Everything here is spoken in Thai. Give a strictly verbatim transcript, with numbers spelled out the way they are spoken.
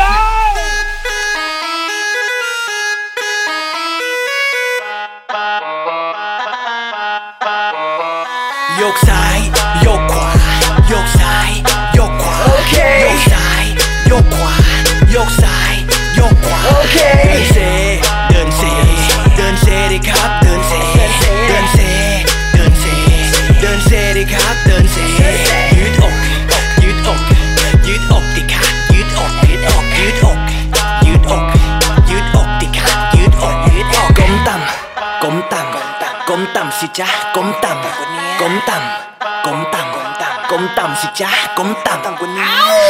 ได้ยกซ้ายยกขวายกซ้ายยกขวายกซ้ายยกขวายกซ้ายยกขวาเดินเซเดินเซเดินเซดิครับเดินเซเดินเซเดินเซเดินเซดิครับเดินเซยืดอกยืดอกยืดอกดิครับยืดอกยืดอกยืดอกยืดอกยืดอกดิครับยืดอกยืดอกก้มต่ำก้มต่ำก้มต่ำสิจ๊ะก้มต่ำก้มต่ำก้มต่ำก้มต่ำสิจ๊ะก้มต่ำ